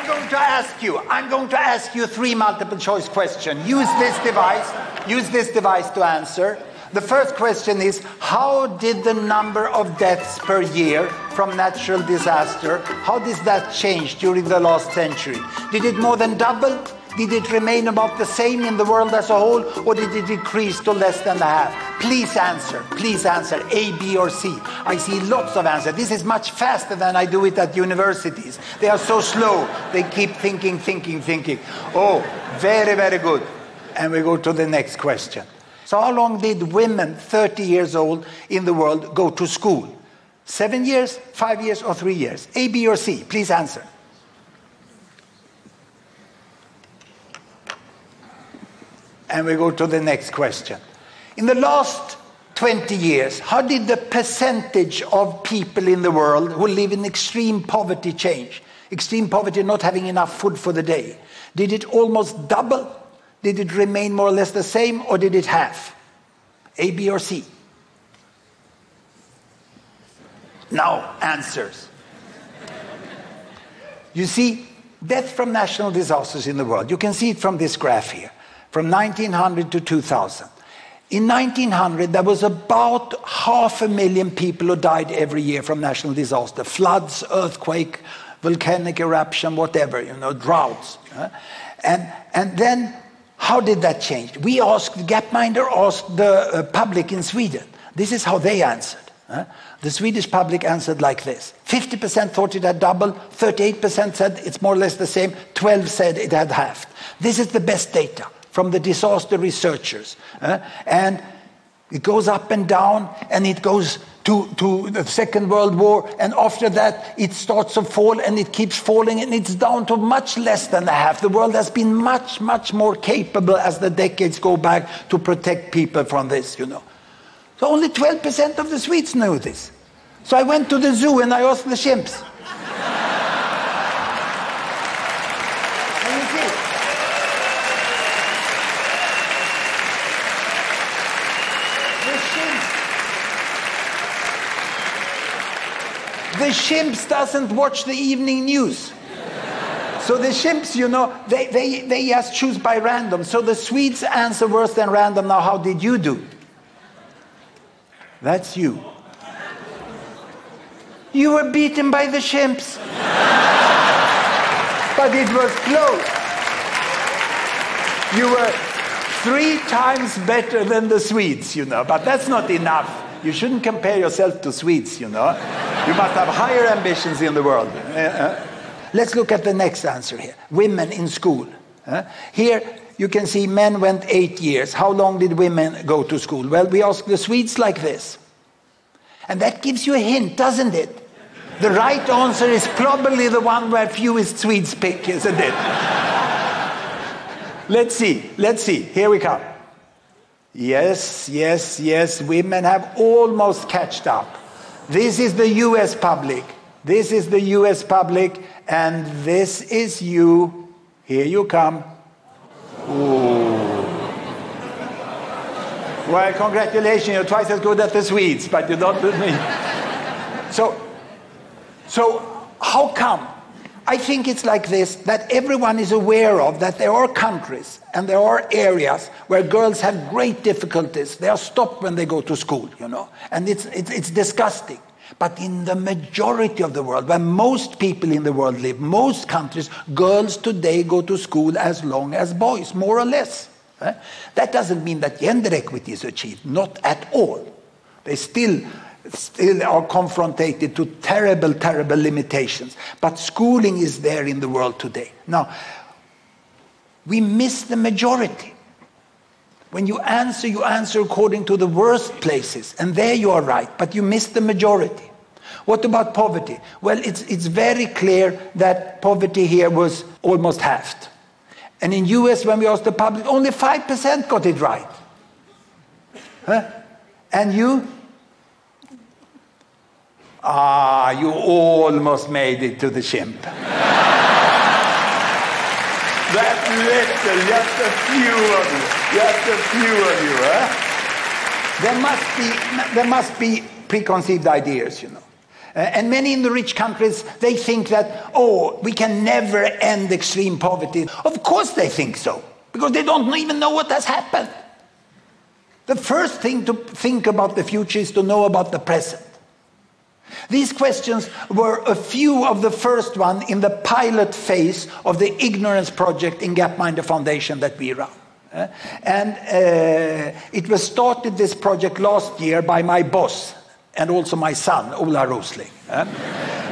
I'm going to ask you three multiple choice questions. Use this device to answer. The first question is, how did the number of deaths per year from natural disaster, how did that change during the last century? Did it more than double? Did it remain about the same in the world as a whole, or did it decrease to less than half? Please answer, A, B, or C. I see lots of answers. This is much faster than I do it at universities. They are so slow. They keep thinking. Oh, very, very good. And we go to the next question. So how long did women 30 years old in the world go to school? 7 years, 5 years, or 3 years? A, B, or C? Please answer. And we go to the next question. In the last 20 years, how did the percentage of people in the world who live in extreme poverty change? Extreme poverty, not having enough food for the day. Did it almost double? Did it remain more or less the same, or did it half? A, B, or C? Now, answers. You see, death from natural disasters in the world, you can see it from this graph here. From 1900 to 2000. In 1900, there was about 500,000 people who died every year from natural disaster. Floods, earthquake, volcanic eruption, whatever, droughts. And then, how did that change? Gapminder asked the public in Sweden. This is how they answered. The Swedish public answered like this. 50% thought it had doubled, 38% said it's more or less the same, 12% said it had halved. This is the best data from the disaster researchers. And it goes up and down, and it goes to the Second World War, and after that it starts to fall, and it keeps falling, and it's down to much less than half. The world has been much, much more capable as the decades go back to protect people from this, So only 12% of the Swedes know this. So I went to the zoo and I asked the chimps. The chimps doesn't watch the evening news. So the chimps, they just choose by random. So the Swedes answer worse than random. Now, how did you do? That's you. You were beaten by the chimps. But it was close. You were 3 times better than the Swedes, But that's not enough. You shouldn't compare yourself to Swedes, You must have higher ambitions in the world. Let's look at the next answer here. Women in school. Here you can see men went 8 years. How long did women go to school? Well, we asked the Swedes like this. And that gives you a hint, doesn't it? The right answer is probably the one where fewest Swedes pick, isn't it? Let's see. Here we come. Yes, women have almost catched up. This is the U.S. public, and this is you. Here you come. Ooh. Well, congratulations, you're twice as good as the Swedes, but you're not with me. So how come? I think it's like this, that everyone is aware of that there are countries and there are areas where girls have great difficulties. They are stopped when they go to school, and it's disgusting. But in the majority of the world, where most people in the world live, most countries, girls today go to school as long as boys, more or less. That doesn't mean that gender equity is achieved, not at all. They still are confronted to terrible, terrible limitations. But schooling is there in the world today. Now, we miss the majority. When you answer according to the worst places, and there you are right, but you miss the majority. What about poverty? Well, it's very clear that poverty here was almost halved. And in US, when we asked the public, only 5% got it right. And you? You almost made it to the chimp. That little, just a few of you, There must be preconceived ideas, And many in the rich countries, they think that, oh, we can never end extreme poverty. Of course they think so, because they don't even know what has happened. The first thing to think about the future is to know about the present. These questions were a few of the first ones in the pilot phase of the Ignorance Project in Gapminder Foundation that we run. And it was started, this project, last year by my boss and also my son, Ola Rosling,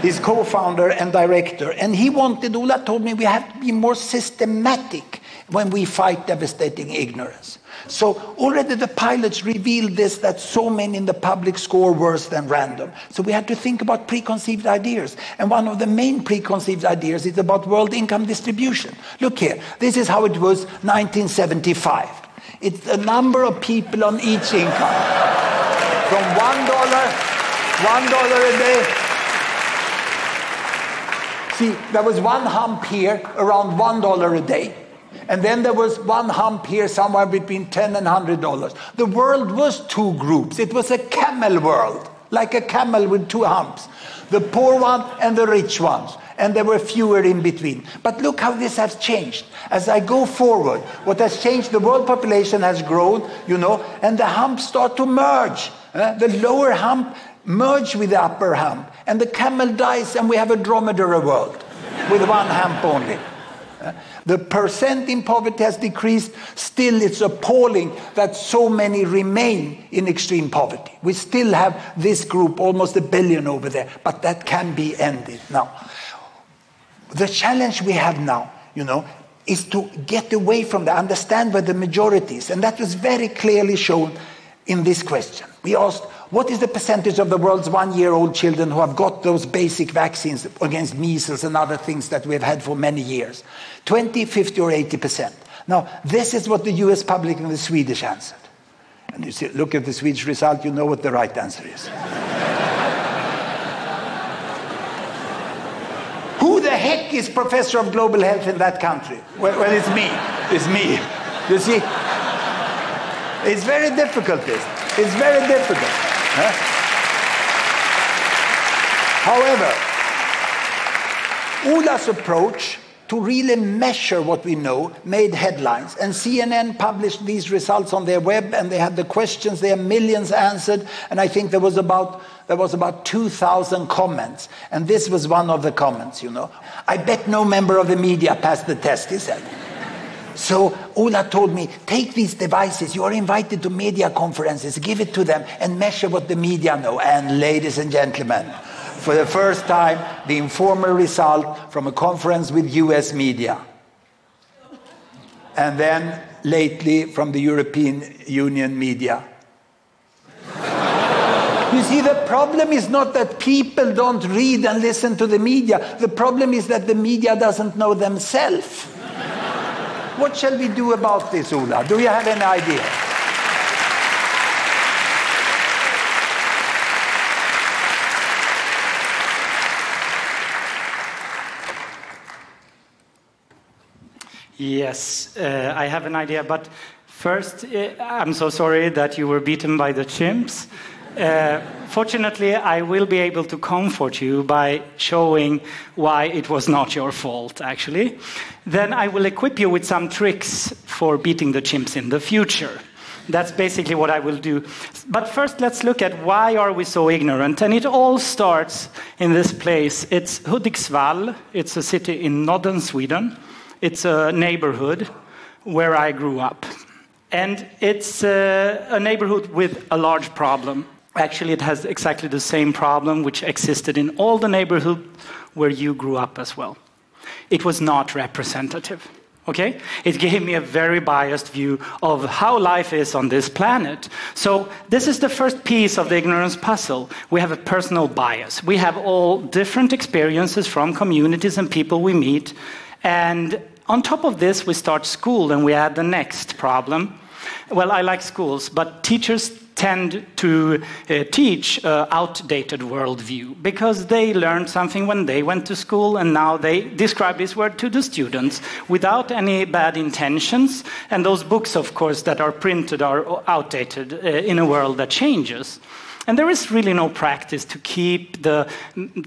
his co-founder and director. And he wanted, Ola told me, we have to be more systematic when we fight devastating ignorance. So already the pilots revealed this, that so many in the public score worse than random. So we had to think about preconceived ideas. And one of the main preconceived ideas is about world income distribution. Look here, this is how it was 1975. It's the number of people on each income. From $1 a day. See, there was one hump here around $1 a day. And then there was one hump here somewhere between $10 and $100. The world was two groups. It was a camel world, like a camel with two humps. The poor one and the rich ones. And there were fewer in between. But look how this has changed. As I go forward, what has changed, the world population has grown, you know, and the humps start to merge. The lower hump merge with the upper hump. And the camel dies and we have a dromedary world with one hump only. The percent in poverty has decreased. Still, it's appalling that so many remain in extreme poverty. We still have this group, almost 1 billion over there, but that can be ended now. The challenge we have now, you know, is to get away from that, understand where the majority is. And that was very clearly shown in this question. We asked, what is the percentage of the world's 1-year-old children who have got those basic vaccines against measles and other things that we've had for many years? 20, 50, or 80%. Now, this is what the US public and the Swedish answered. And you see, look at the Swedish result, you know what the right answer is. Who the heck is professor of global health in that country? Well, it's me. It's me. You see? It's very difficult, this. It's very difficult. Huh? However, Ola's approach to really measure what we know made headlines. And CNN published these results on their web, and they had the questions there, millions answered. And I think there was about 2,000 comments. And this was one of the comments, you know. I bet no member of the media passed the test, he said. So Ola told me, take these devices, you are invited to media conferences, give it to them and measure what the media know. And ladies and gentlemen, for the first time, the informal result from a conference with US media. And then lately from the European Union media. You see, the problem is not that people don't read and listen to the media. The problem is that the media doesn't know themselves. What shall we do about this, Ola? Do you have any idea? Yes, I have an idea, but first, I'm so sorry that you were beaten by the chimps. Fortunately, I will be able to comfort you by showing why it was not your fault, actually. Then I will equip you with some tricks for beating the chimps in the future. That's basically what I will do. But first, let's look at why are we so ignorant. And it all starts in this place. It's Hudiksvall. It's a city in northern Sweden. It's a neighborhood where I grew up. And it's a neighborhood with a large problem. Actually, it has exactly the same problem which existed in all the neighborhoods where you grew up as well. It was not representative, okay? It gave me a very biased view of how life is on this planet. So this is the first piece of the ignorance puzzle. We have a personal bias. We have all different experiences from communities and people we meet. And on top of this, we start school and we add the next problem. Well, I like schools, but teachers tend to teach outdated worldview because they learned something when they went to school and now they describe this word to the students without any bad intentions. And those books, of course, that are printed are outdated in a world that changes. And there is really no practice to keep the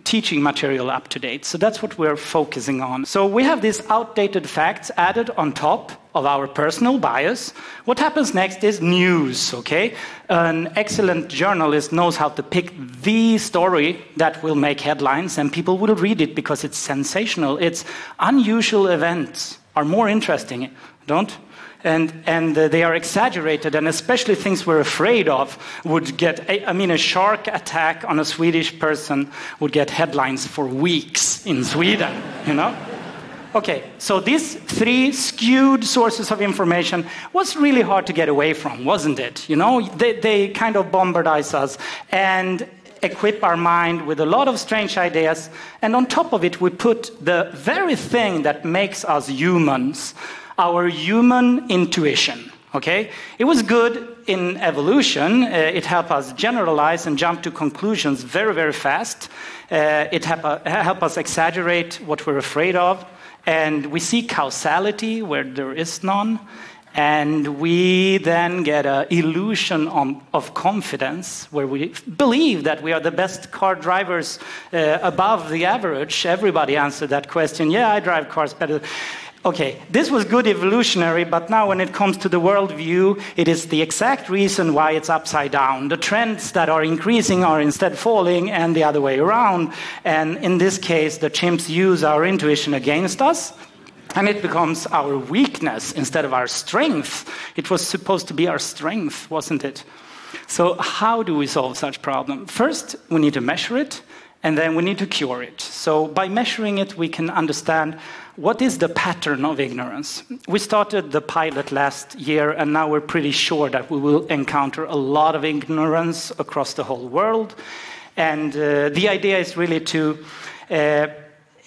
teaching material up to date. So that's what we're focusing on. So we have these outdated facts added on top of our personal bias. What happens next is news, okay? An excellent journalist knows how to pick the story that will make headlines, and people will read it because it's sensational. It's unusual events are more interesting, don't? And they are exaggerated, and especially things we're afraid of would get, I mean, a shark attack on a Swedish person would get headlines for weeks in Sweden, you know? Okay, so these three skewed sources of information was really hard to get away from, wasn't it? You know, they kind of bombardize us and equip our mind with a lot of strange ideas. And on top of it, we put the very thing that makes us humans, our human intuition, okay? It was good in evolution. It helped us generalize and jump to conclusions very, very fast. It helped us exaggerate what we're afraid of. And we see causality where there is none, and we then get an illusion of confidence where we believe that we are the best car drivers above the average. Everybody answered that question, yeah, I drive cars better. Okay, this was good evolutionary, but now when it comes to the worldview, it is the exact reason why it's upside down. The trends that are increasing are instead falling and the other way around. And in this case, the chimps use our intuition against us, and it becomes our weakness instead of our strength. It was supposed to be our strength, wasn't it? So how do we solve such problem? First, we need to measure it, and then we need to cure it. So by measuring it, we can understand what is the pattern of ignorance. We started the pilot last year, and now we're pretty sure that we will encounter a lot of ignorance across the whole world. And the idea is really to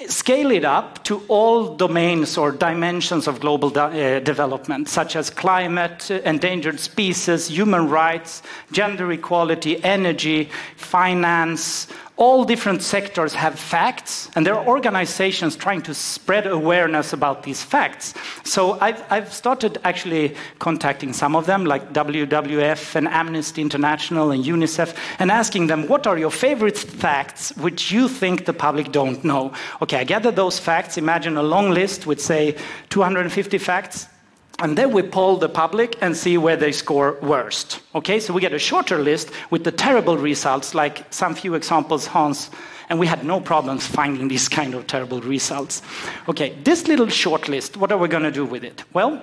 scale it up to all domains or dimensions of global development, such as climate, endangered species, human rights, gender equality, energy, finance. All different sectors have facts, and there are organizations trying to spread awareness about these facts. So I've started actually contacting some of them, like WWF and Amnesty International and UNICEF, and asking them, what are your favorite facts which you think the public don't know? Okay, I gather those facts, imagine a long list with, say, 250 facts, and then we poll the public and see where they score worst. Okay, so we get a shorter list with the terrible results, like some few examples, Hans, and we had no problems finding these kind of terrible results. Okay, this little short list, what are we going to do with it? Well,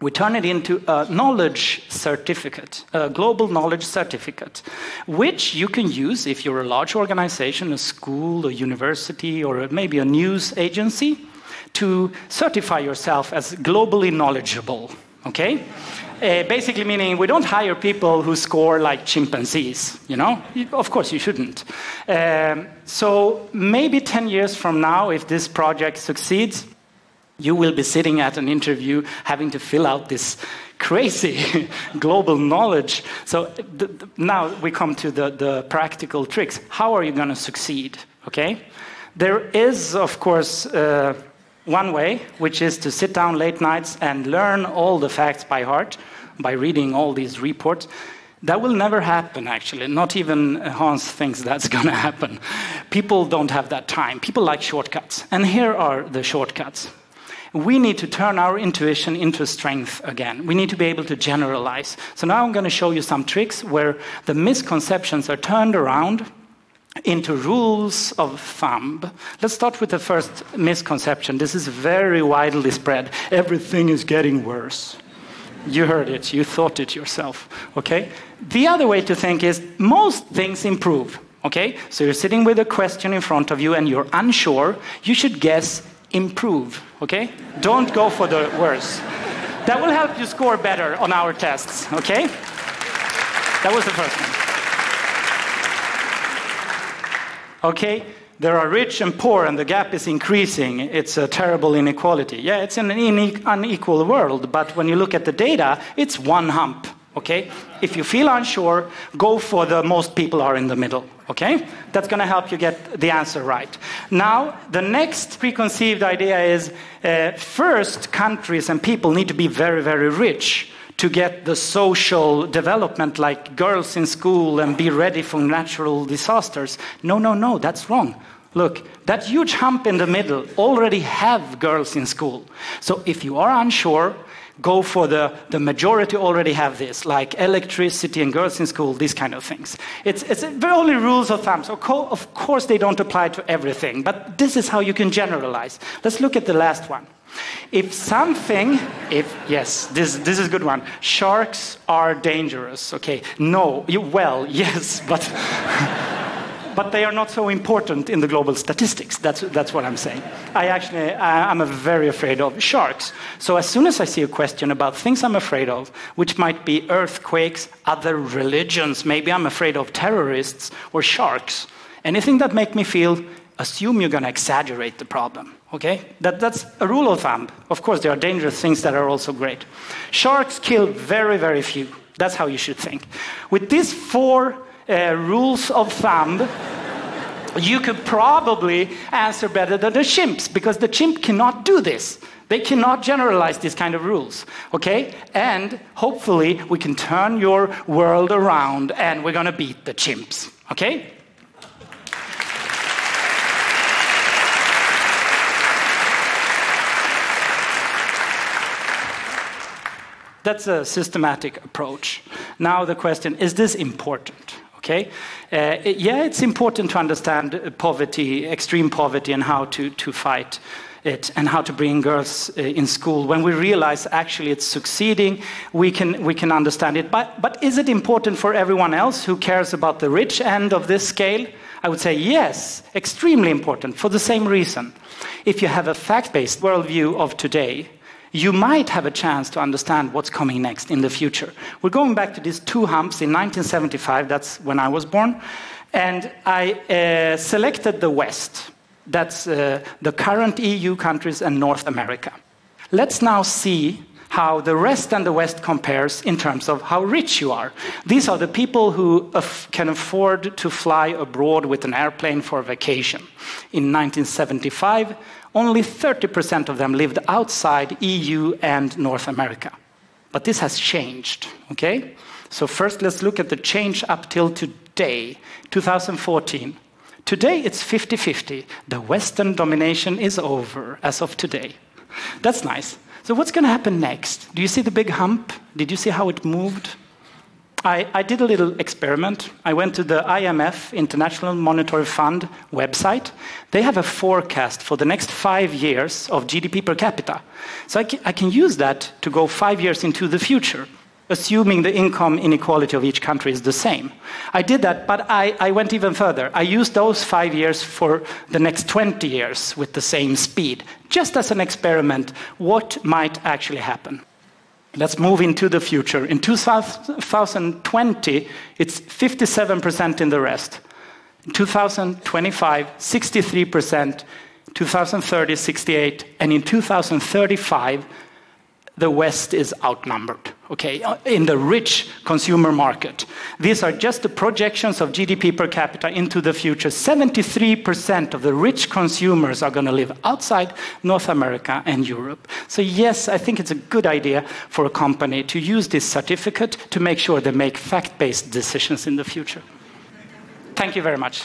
we turn it into a knowledge certificate, a global knowledge certificate, which you can use if you're a large organization, a school, a university, or maybe a news agency, to certify yourself as globally knowledgeable, okay? Basically meaning we don't hire people who score like chimpanzees, you know? Of course you shouldn't. So maybe 10 years from now, if this project succeeds, you will be sitting at an interview having to fill out this crazy global knowledge. So now we come to the practical tricks. How are you going to succeed, okay? There is, of course, one way, which is to sit down late nights and learn all the facts by heart, by reading all these reports. That will never happen, actually. Not even Hans thinks that's going to happen. People don't have that time. People like shortcuts. And here are the shortcuts. We need to turn our intuition into strength again. We need to be able to generalize. So now I'm going to show you some tricks where the misconceptions are turned around into rules of thumb. Let's start with the first misconception. This is very widely spread. Everything is getting worse. You heard it. You thought it yourself. Okay? The other way to think is most things improve. Okay? So you're sitting with a question in front of you and you're unsure. You should guess improve. Okay? Don't go for the worse. That will help you score better on our tests. Okay? That was the first one. Okay, there are rich and poor, and the gap is increasing. It's a terrible inequality. Yeah, it's an unequal world, but when you look at the data, it's one hump, okay? If you feel unsure, go for the most people are in the middle, okay? That's going to help you get the answer right. Now, the next preconceived idea is, first, countries and people need to be very, very rich to get the social development like girls in school and be ready for natural disasters. No, no, no, that's wrong. Look, that huge hump in the middle already have girls in school. So if you are unsure, go for the majority already have this, like electricity and girls in school, these kind of things. It's only rules of thumbs. Of course, they don't apply to everything, but this is how you can generalize. Let's look at the last one. Yes, this is a good one. Sharks are dangerous, okay. No, yes, but... But they are not so important in the global statistics. That's what I'm saying. I'm very afraid of sharks. So as soon as I see a question about things I'm afraid of, which might be earthquakes, other religions, maybe I'm afraid of terrorists or sharks, anything that make me feel, assume you're going to exaggerate the problem. Okay? That's a rule of thumb. Of course, there are dangerous things that are also great. Sharks kill very, very few. That's how you should think. With these four rules of thumb, you could probably answer better than the chimps, because the chimp cannot do this. They cannot generalize these kind of rules, okay? And hopefully we can turn your world around and we're gonna beat the chimps, okay? That's a systematic approach. Now the question, is this important? Okay. It's important to understand poverty, extreme poverty, and how to fight it, and how to bring girls in school. When we realize actually it's succeeding, we can understand it. But is it important for everyone else who cares about the rich end of this scale? I would say yes, extremely important, for the same reason. If you have a fact-based worldview of today, you might have a chance to understand what's coming next in the future. We're going back to these two humps in 1975, that's when I was born, and I selected the West. That's the current EU countries and North America. Let's now see how the rest and the West compares in terms of how rich you are. These are the people who can afford to fly abroad with an airplane for a vacation. In 1975, only 30% of them lived outside EU and North America. But this has changed, okay? So first, let's look at the change up till today, 2014. Today, it's 50-50. The Western domination is over as of today. That's nice. So what's going to happen next? Do you see the big hump? Did you see how it moved? I did a little experiment. I went to the IMF, International Monetary Fund website. They have a forecast for the next 5 years of GDP per capita. So I can use that to go 5 years into the future, assuming the income inequality of each country is the same. I did that, but I went even further. I used those 5 years for the next 20 years with the same speed, just as an experiment, what might actually happen. Let's move into the future. In 2020, it's 57% in the rest. In 2025, 63%, 2030, 68, and in 2035, the West is outnumbered, okay, in the rich consumer market. These are just the projections of GDP per capita into the future. 73% of the rich consumers are going to live outside North America and Europe. So yes, I think it's a good idea for a company to use this certificate to make sure they make fact-based decisions in the future. Thank you very much.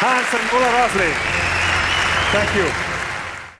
Hans and Ola Rosling. Thank you.